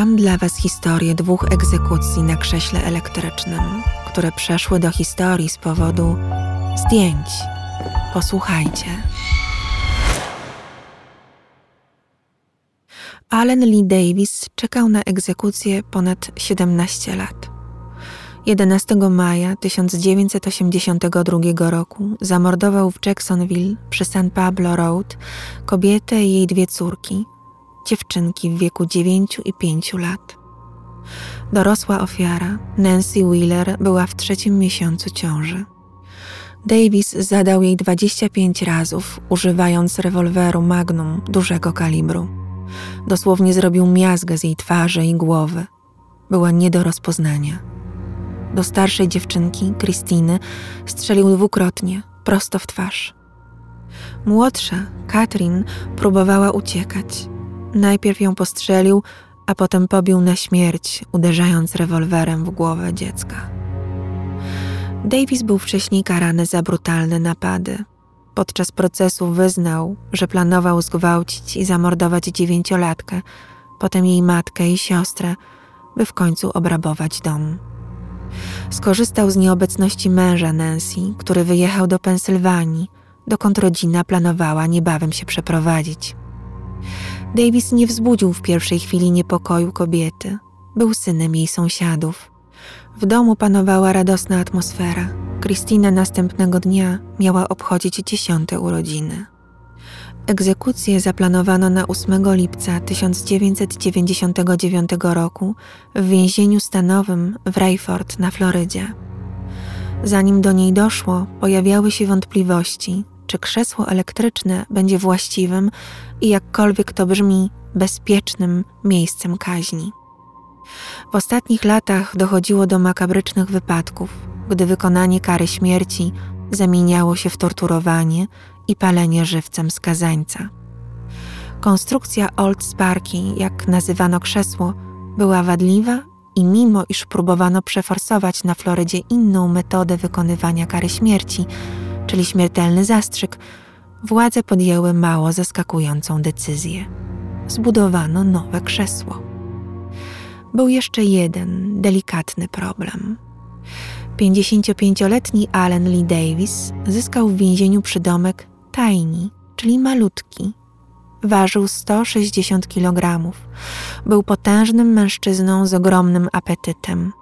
Mam dla Was historię dwóch egzekucji na krześle elektrycznym, które przeszły do historii z powodu zdjęć. Posłuchajcie. Allen Lee Davis czekał na egzekucję ponad 17 lat. 11 maja 1982 roku zamordował w Jacksonville przy San Pablo Road kobietę i jej dwie córki, dziewczynki w wieku 9 i 5 lat. Dorosła ofiara, Nancy Wheeler, była w trzecim miesiącu ciąży. Davis zadał jej 25 razów, używając rewolweru Magnum dużego kalibru. Dosłownie zrobił miazgę z jej twarzy i głowy. Była nie do rozpoznania. Do starszej dziewczynki, Krystyny, strzelił dwukrotnie, prosto w twarz. Młodsza, Katrin, próbowała uciekać. Najpierw ją postrzelił, a potem pobił na śmierć, uderzając rewolwerem w głowę dziecka. Davis był wcześniej karany za brutalne napady. Podczas procesu wyznał, że planował zgwałcić i zamordować 9-latkę, potem jej matkę i siostrę, by w końcu obrabować dom. Skorzystał z nieobecności męża Nancy, który wyjechał do Pensylwanii, dokąd rodzina planowała niebawem się przeprowadzić. Davis nie wzbudził w pierwszej chwili niepokoju kobiety. Był synem jej sąsiadów. W domu panowała radosna atmosfera. Krystyna następnego dnia miała obchodzić 10. urodziny. Egzekucję zaplanowano na 8 lipca 1999 roku w więzieniu stanowym w Rayford na Florydzie. Zanim do niej doszło, pojawiały się wątpliwości, czy krzesło elektryczne będzie właściwym i jakkolwiek to brzmi, bezpiecznym miejscem kaźni. W ostatnich latach dochodziło do makabrycznych wypadków, gdy wykonanie kary śmierci zamieniało się w torturowanie i palenie żywcem skazańca. Konstrukcja Old Sparky, jak nazywano krzesło, była wadliwa i mimo iż próbowano przeforsować na Florydzie inną metodę wykonywania kary śmierci, czyli śmiertelny zastrzyk, władze podjęły mało zaskakującą decyzję. Zbudowano nowe krzesło. Był jeszcze jeden delikatny problem. 55-letni Allen Lee Davis zyskał w więzieniu przydomek Tiny, czyli malutki. Ważył 160 kg. Był potężnym mężczyzną z ogromnym apetytem.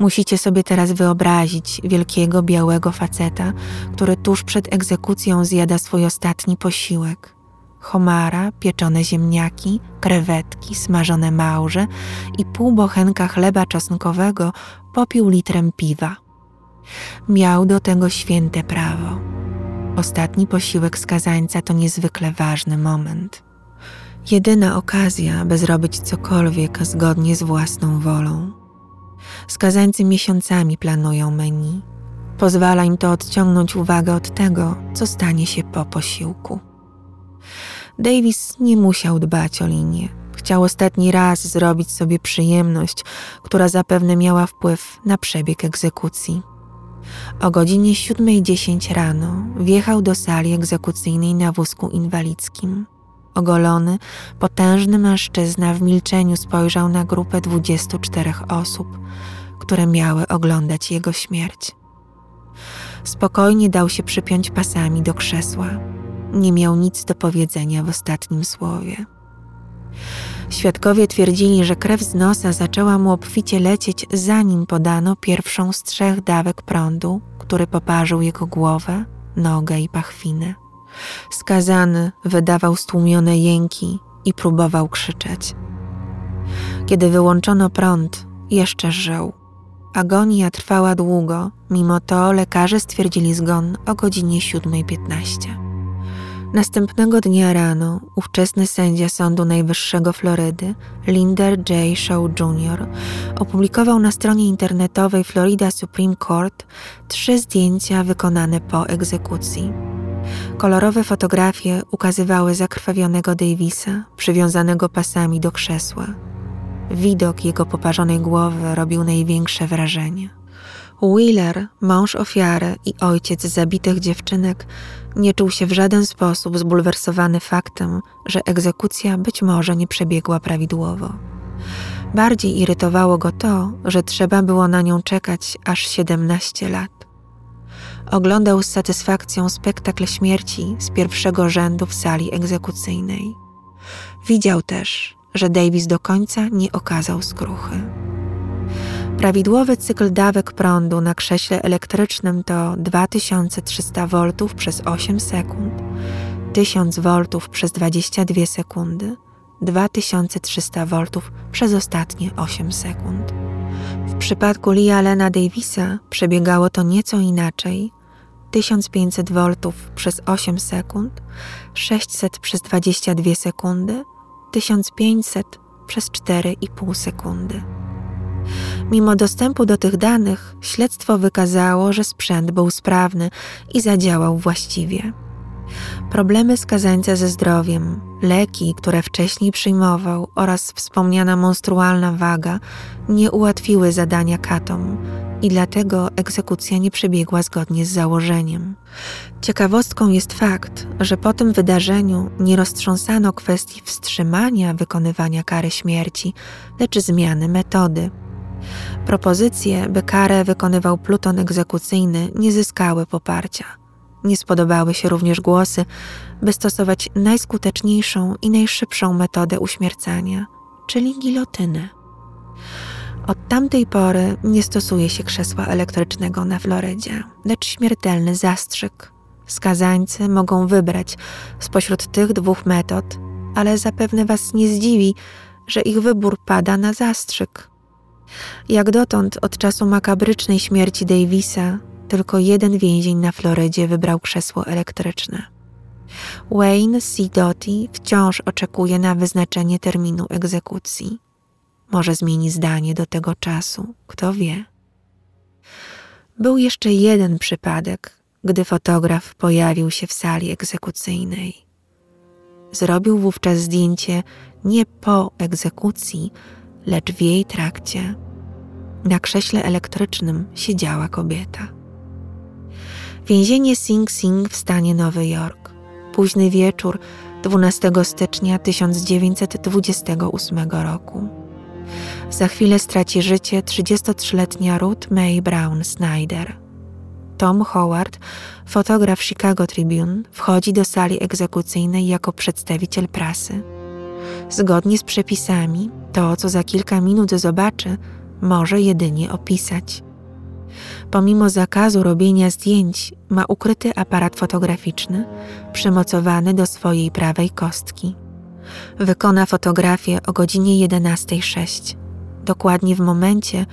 Musicie sobie teraz wyobrazić wielkiego, białego faceta, który tuż przed egzekucją zjada swój ostatni posiłek. Homara, pieczone ziemniaki, krewetki, smażone małże i pół bochenka chleba czosnkowego popił litrem piwa. Miał do tego święte prawo. Ostatni posiłek skazańca to niezwykle ważny moment. Jedyna okazja, by zrobić cokolwiek zgodnie z własną wolą. Skazańcy miesiącami planują menu. Pozwala im to odciągnąć uwagę od tego, co stanie się po posiłku. Davis nie musiał dbać o linię. Chciał ostatni raz zrobić sobie przyjemność, która zapewne miała wpływ na przebieg egzekucji. O godzinie 7:10 rano wjechał do sali egzekucyjnej na wózku inwalidzkim. Ogolony, potężny mężczyzna w milczeniu spojrzał na grupę 24 osób, które miały oglądać jego śmierć. Spokojnie dał się przypiąć pasami do krzesła. Nie miał nic do powiedzenia w ostatnim słowie. Świadkowie twierdzili, że krew z nosa zaczęła mu obficie lecieć, zanim podano pierwszą z 3 dawek prądu, który poparzył jego głowę, nogę i pachwinę. Skazany wydawał stłumione jęki i próbował krzyczeć. Kiedy wyłączono prąd, jeszcze żył. Agonia trwała długo, mimo to lekarze stwierdzili zgon o godzinie 7:15. Następnego dnia rano ówczesny sędzia Sądu Najwyższego Florydy, Linder J. Shaw Jr., opublikował na stronie internetowej Florida Supreme Court 3 zdjęcia wykonane po egzekucji. Kolorowe fotografie ukazywały zakrwawionego Davisa, przywiązanego pasami do krzesła. Widok jego poparzonej głowy robił największe wrażenie. Wheeler, mąż ofiary i ojciec zabitych dziewczynek, nie czuł się w żaden sposób zbulwersowany faktem, że egzekucja być może nie przebiegła prawidłowo. Bardziej irytowało go to, że trzeba było na nią czekać aż 17 lat. Oglądał z satysfakcją spektakl śmierci z pierwszego rzędu w sali egzekucyjnej. Widział też, że Davis do końca nie okazał skruchy. Prawidłowy cykl dawek prądu na krześle elektrycznym to 2300 V przez 8 sekund, 1000 V przez 22 sekundy, 2300 V przez ostatnie 8 sekund. W przypadku Lee Allena Davisa przebiegało to nieco inaczej. 1500 V przez 8 sekund, 600 przez 22 sekundy, 1500 przez 4,5 sekundy. Mimo dostępu do tych danych, śledztwo wykazało, że sprzęt był sprawny i zadziałał właściwie. Problemy skazańca ze zdrowiem, leki, które wcześniej przyjmował oraz wspomniana monstrualna waga nie ułatwiły zadania katom i dlatego egzekucja nie przebiegła zgodnie z założeniem. Ciekawostką jest fakt, że po tym wydarzeniu nie roztrząsano kwestii wstrzymania wykonywania kary śmierci, lecz zmiany metody. Propozycje, by karę wykonywał pluton egzekucyjny, nie zyskały poparcia. Nie spodobały się również głosy, by stosować najskuteczniejszą i najszybszą metodę uśmiercania, czyli gilotynę. Od tamtej pory nie stosuje się krzesła elektrycznego na Florydzie, lecz śmiertelny zastrzyk. Skazańcy mogą wybrać spośród tych dwóch metod, ale zapewne was nie zdziwi, że ich wybór pada na zastrzyk. Jak dotąd od czasu makabrycznej śmierci Davisa tylko jeden więzień na Florydzie wybrał krzesło elektryczne. Wayne C. Doty wciąż oczekuje na wyznaczenie terminu egzekucji. Może zmieni zdanie do tego czasu, kto wie. Był jeszcze jeden przypadek, gdy fotograf pojawił się w sali egzekucyjnej. Zrobił wówczas zdjęcie nie po egzekucji, lecz w jej trakcie. Na krześle elektrycznym siedziała kobieta. Więzienie Sing Sing w stanie Nowy Jork. Późny wieczór 12 stycznia 1928 roku. Za chwilę straci życie 33-letnia Ruth May Brown Snyder. Tom Howard, fotograf Chicago Tribune, wchodzi do sali egzekucyjnej jako przedstawiciel prasy. Zgodnie z przepisami, to, co za kilka minut zobaczy, może jedynie opisać. Pomimo zakazu robienia zdjęć, ma ukryty aparat fotograficzny, przymocowany do swojej prawej kostki. Wykona fotografię o godzinie 11:06, dokładnie w momencie,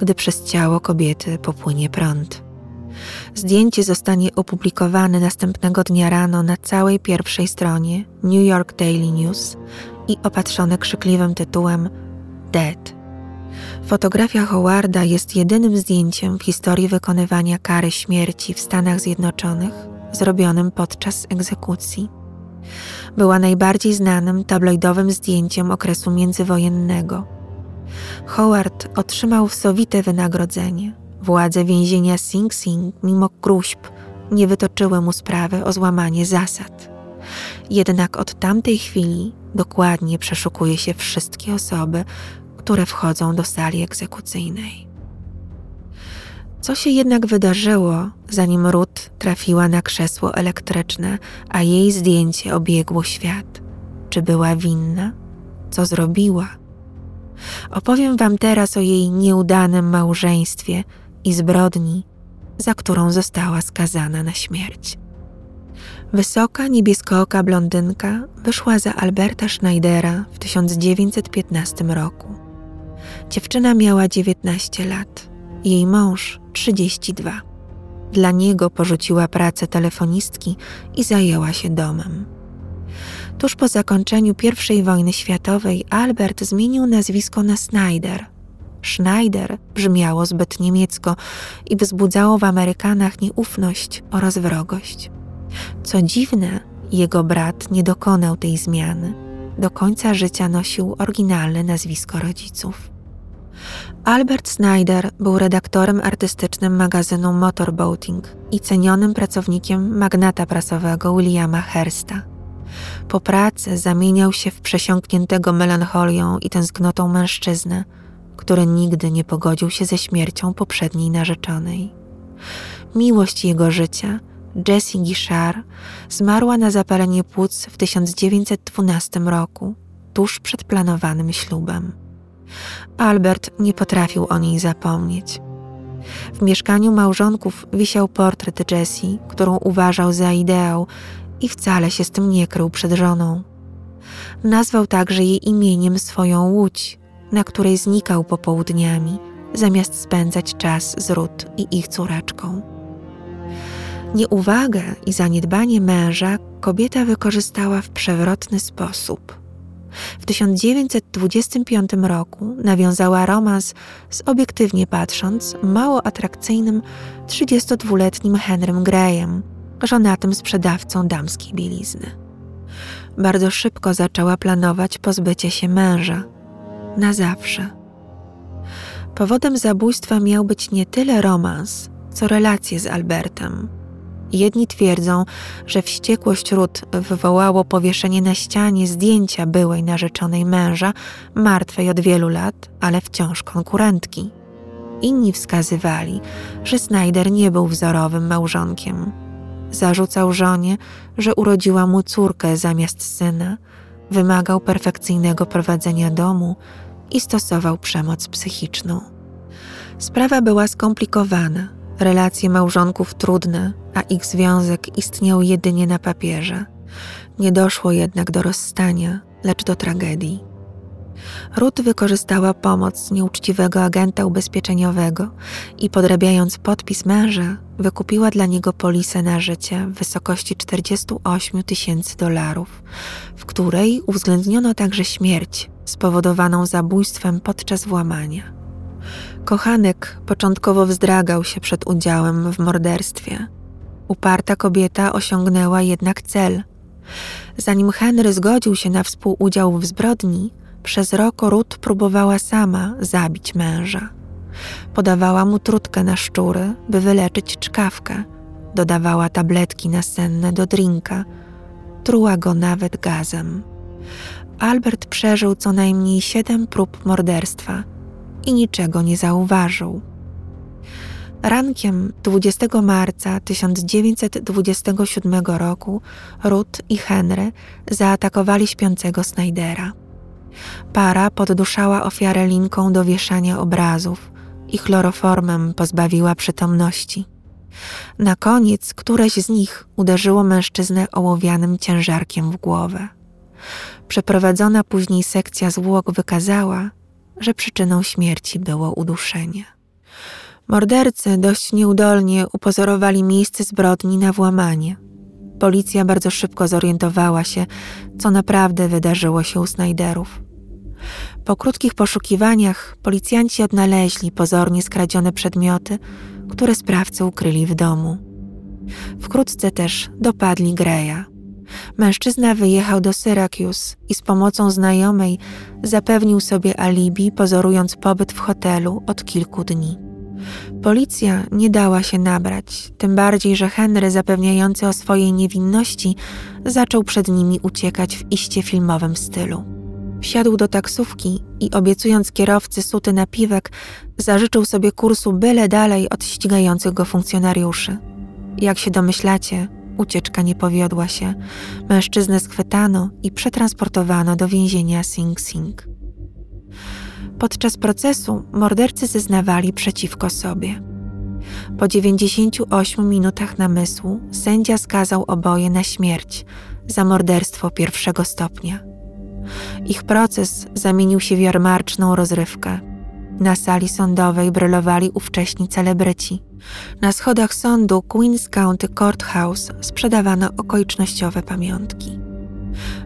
gdy przez ciało kobiety popłynie prąd. Zdjęcie zostanie opublikowane następnego dnia rano na całej pierwszej stronie New York Daily News i opatrzone krzykliwym tytułem Dead. Fotografia Howarda jest jedynym zdjęciem w historii wykonywania kary śmierci w Stanach Zjednoczonych, zrobionym podczas egzekucji. Była najbardziej znanym tabloidowym zdjęciem okresu międzywojennego. Howard otrzymał sowite wynagrodzenie. Władze więzienia Sing Sing, mimo gróźb, nie wytoczyły mu sprawy o złamanie zasad. Jednak od tamtej chwili dokładnie przeszukuje się wszystkie osoby, które wchodzą do sali egzekucyjnej. Co się jednak wydarzyło, zanim Ruth trafiła na krzesło elektryczne, a jej zdjęcie obiegło świat? Czy była winna? Co zrobiła? Opowiem wam teraz o jej nieudanym małżeństwie i zbrodni, za którą została skazana na śmierć. Wysoka, niebieskooka blondynka wyszła za Alberta Snydera w 1915 roku. Dziewczyna miała 19 lat, jej mąż 32. Dla niego porzuciła pracę telefonistki i zajęła się domem. Tuż po zakończeniu I wojny światowej Albert zmienił nazwisko na Snyder. Schneider brzmiało zbyt niemiecko i wzbudzało w Amerykanach nieufność oraz wrogość. Co dziwne, jego brat nie dokonał tej zmiany. Do końca życia nosił oryginalne nazwisko rodziców. Albert Snyder był redaktorem artystycznym magazynu Motorboating i cenionym pracownikiem magnata prasowego Williama Hearsta. Po pracy zamieniał się w przesiąkniętego melancholią i tęsknotą mężczyznę, który nigdy nie pogodził się ze śmiercią poprzedniej narzeczonej. Miłość jego życia, Jessie Guishard, zmarła na zapalenie płuc w 1912 roku, tuż przed planowanym ślubem. Albert nie potrafił o niej zapomnieć. W mieszkaniu małżonków wisiał portret Jessie, którą uważał za ideał i wcale się z tym nie krył przed żoną. Nazwał także jej imieniem swoją łódź, na której znikał popołudniami, zamiast spędzać czas z Ruth i ich córeczką. Nieuwagę i zaniedbanie męża kobieta wykorzystała w przewrotny sposób. W 1925 roku nawiązała romans z, obiektywnie patrząc, mało atrakcyjnym 32-letnim Henrym Grayem, żonatym sprzedawcą damskiej bielizny. Bardzo szybko zaczęła planować pozbycie się męża. Na zawsze. Powodem zabójstwa miał być nie tyle romans, co relacje z Albertem. Jedni twierdzą, że wściekłość Ruth wywołało powieszenie na ścianie zdjęcia byłej narzeczonej męża, martwej od wielu lat, ale wciąż konkurentki. Inni wskazywali, że Snyder nie był wzorowym małżonkiem. Zarzucał żonie, że urodziła mu córkę zamiast syna, wymagał perfekcyjnego prowadzenia domu i stosował przemoc psychiczną. Sprawa była skomplikowana, relacje małżonków trudne, a ich związek istniał jedynie na papierze. Nie doszło jednak do rozstania, lecz do tragedii. Ruth wykorzystała pomoc nieuczciwego agenta ubezpieczeniowego i podrabiając podpis męża, wykupiła dla niego polisę na życie w wysokości $48,000, w której uwzględniono także śmierć spowodowaną zabójstwem podczas włamania. Kochanek początkowo wzdragał się przed udziałem w morderstwie. Uparta kobieta osiągnęła jednak cel. Zanim Henry zgodził się na współudział w zbrodni, przez rok Ruth próbowała sama zabić męża. Podawała mu trutkę na szczury, by wyleczyć czkawkę. Dodawała tabletki nasenne do drinka. Truła go nawet gazem. Albert przeżył co najmniej 7 prób morderstwa i niczego nie zauważył. Rankiem 20 marca 1927 roku Ruth i Henry zaatakowali śpiącego Snydera. Para podduszała ofiarę linką do wieszania obrazów i chloroformem pozbawiła przytomności. Na koniec któreś z nich uderzyło mężczyznę ołowianym ciężarkiem w głowę. Przeprowadzona później sekcja zwłok wykazała, że przyczyną śmierci było uduszenie. Mordercy dość nieudolnie upozorowali miejsce zbrodni na włamanie. Policja bardzo szybko zorientowała się, co naprawdę wydarzyło się u Snyderów. Po krótkich poszukiwaniach policjanci odnaleźli pozornie skradzione przedmioty, które sprawcy ukryli w domu. Wkrótce też dopadli Greya. Mężczyzna wyjechał do Syracuse i z pomocą znajomej zapewnił sobie alibi, pozorując pobyt w hotelu od kilku dni. Policja nie dała się nabrać, tym bardziej, że Henry, zapewniający o swojej niewinności, zaczął przed nimi uciekać w iście filmowym stylu. Wsiadł do taksówki i obiecując kierowcy suty napiwek, zażyczył sobie kursu byle dalej od ścigających go funkcjonariuszy. Jak się domyślacie, ucieczka nie powiodła się. Mężczyznę schwytano i przetransportowano do więzienia Sing Sing. Podczas procesu mordercy zeznawali przeciwko sobie. Po 98 minutach namysłu sędzia skazał oboje na śmierć za morderstwo pierwszego stopnia. Ich proces zamienił się w jarmarczną rozrywkę. Na sali sądowej brylowali ówcześni celebryci. Na schodach sądu Queens County Courthouse sprzedawano okolicznościowe pamiątki.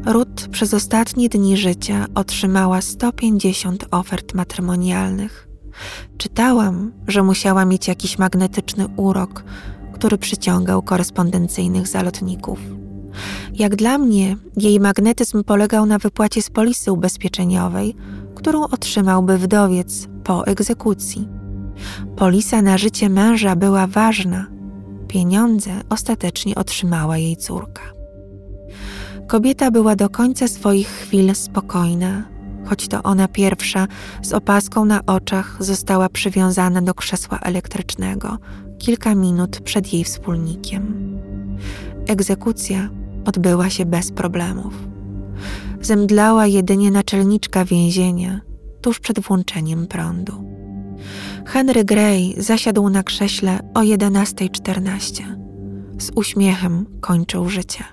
Ruth przez ostatnie dni życia otrzymała 150 ofert matrymonialnych. Czytałam, że musiała mieć jakiś magnetyczny urok, który przyciągał korespondencyjnych zalotników. Jak dla mnie, jej magnetyzm polegał na wypłacie z polisy ubezpieczeniowej, którą otrzymałby wdowiec po egzekucji. Polisa na życie męża była ważna. Pieniądze ostatecznie otrzymała jej córka. Kobieta była do końca swoich chwil spokojna, choć to ona pierwsza z opaską na oczach została przywiązana do krzesła elektrycznego kilka minut przed jej wspólnikiem. Egzekucja odbyła się bez problemów. Zemdlała jedynie naczelniczka więzienia tuż przed włączeniem prądu. Henry Gray zasiadł na krześle o 11:14. Z uśmiechem kończył życie.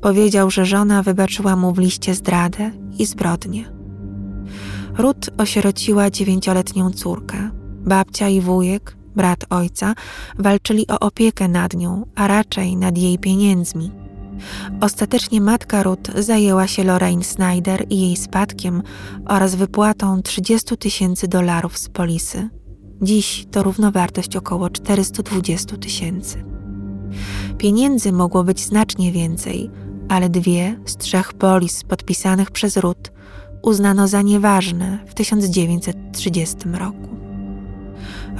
Powiedział, że żona wybaczyła mu w liście zdradę i zbrodnię. Ruth osierociła 9-letnią córkę. Babcia i wujek, brat ojca, walczyli o opiekę nad nią, a raczej nad jej pieniędzmi. Ostatecznie matka Ruth zajęła się Lorraine Snyder i jej spadkiem oraz wypłatą $30,000 z polisy. Dziś to równowartość około 420,000. Pieniędzy mogło być znacznie więcej, ale 2 z 3 polis podpisanych przez Ruth uznano za nieważne w 1930 roku.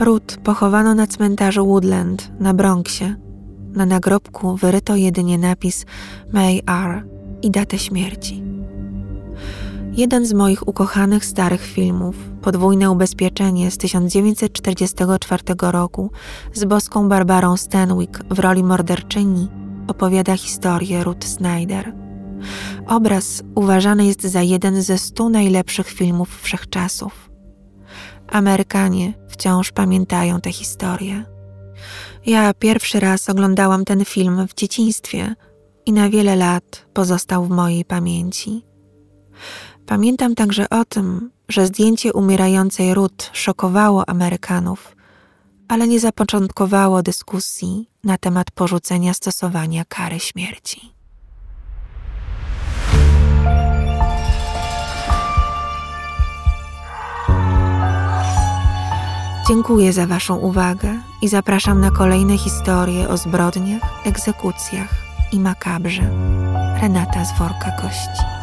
Ruth pochowano na cmentarzu Woodland na Bronxie. Na nagrobku wyryto jedynie napis May R. i datę śmierci. Jeden z moich ukochanych starych filmów, Podwójne ubezpieczenie z 1944 roku z boską Barbarą Stanwyck w roli morderczyni, opowiada historię Ruth Snyder. Obraz uważany jest za jeden ze 100 najlepszych filmów wszechczasów. Amerykanie wciąż pamiętają tę historię. Ja pierwszy raz oglądałam ten film w dzieciństwie i na wiele lat pozostał w mojej pamięci. Pamiętam także o tym, że zdjęcie umierającej Ruth szokowało Amerykanów, ale nie zapoczątkowało dyskusji na temat porzucenia stosowania kary śmierci. Dziękuję za Waszą uwagę i zapraszam na kolejne historie o zbrodniach, egzekucjach i makabrze. Renata z Worka Kości.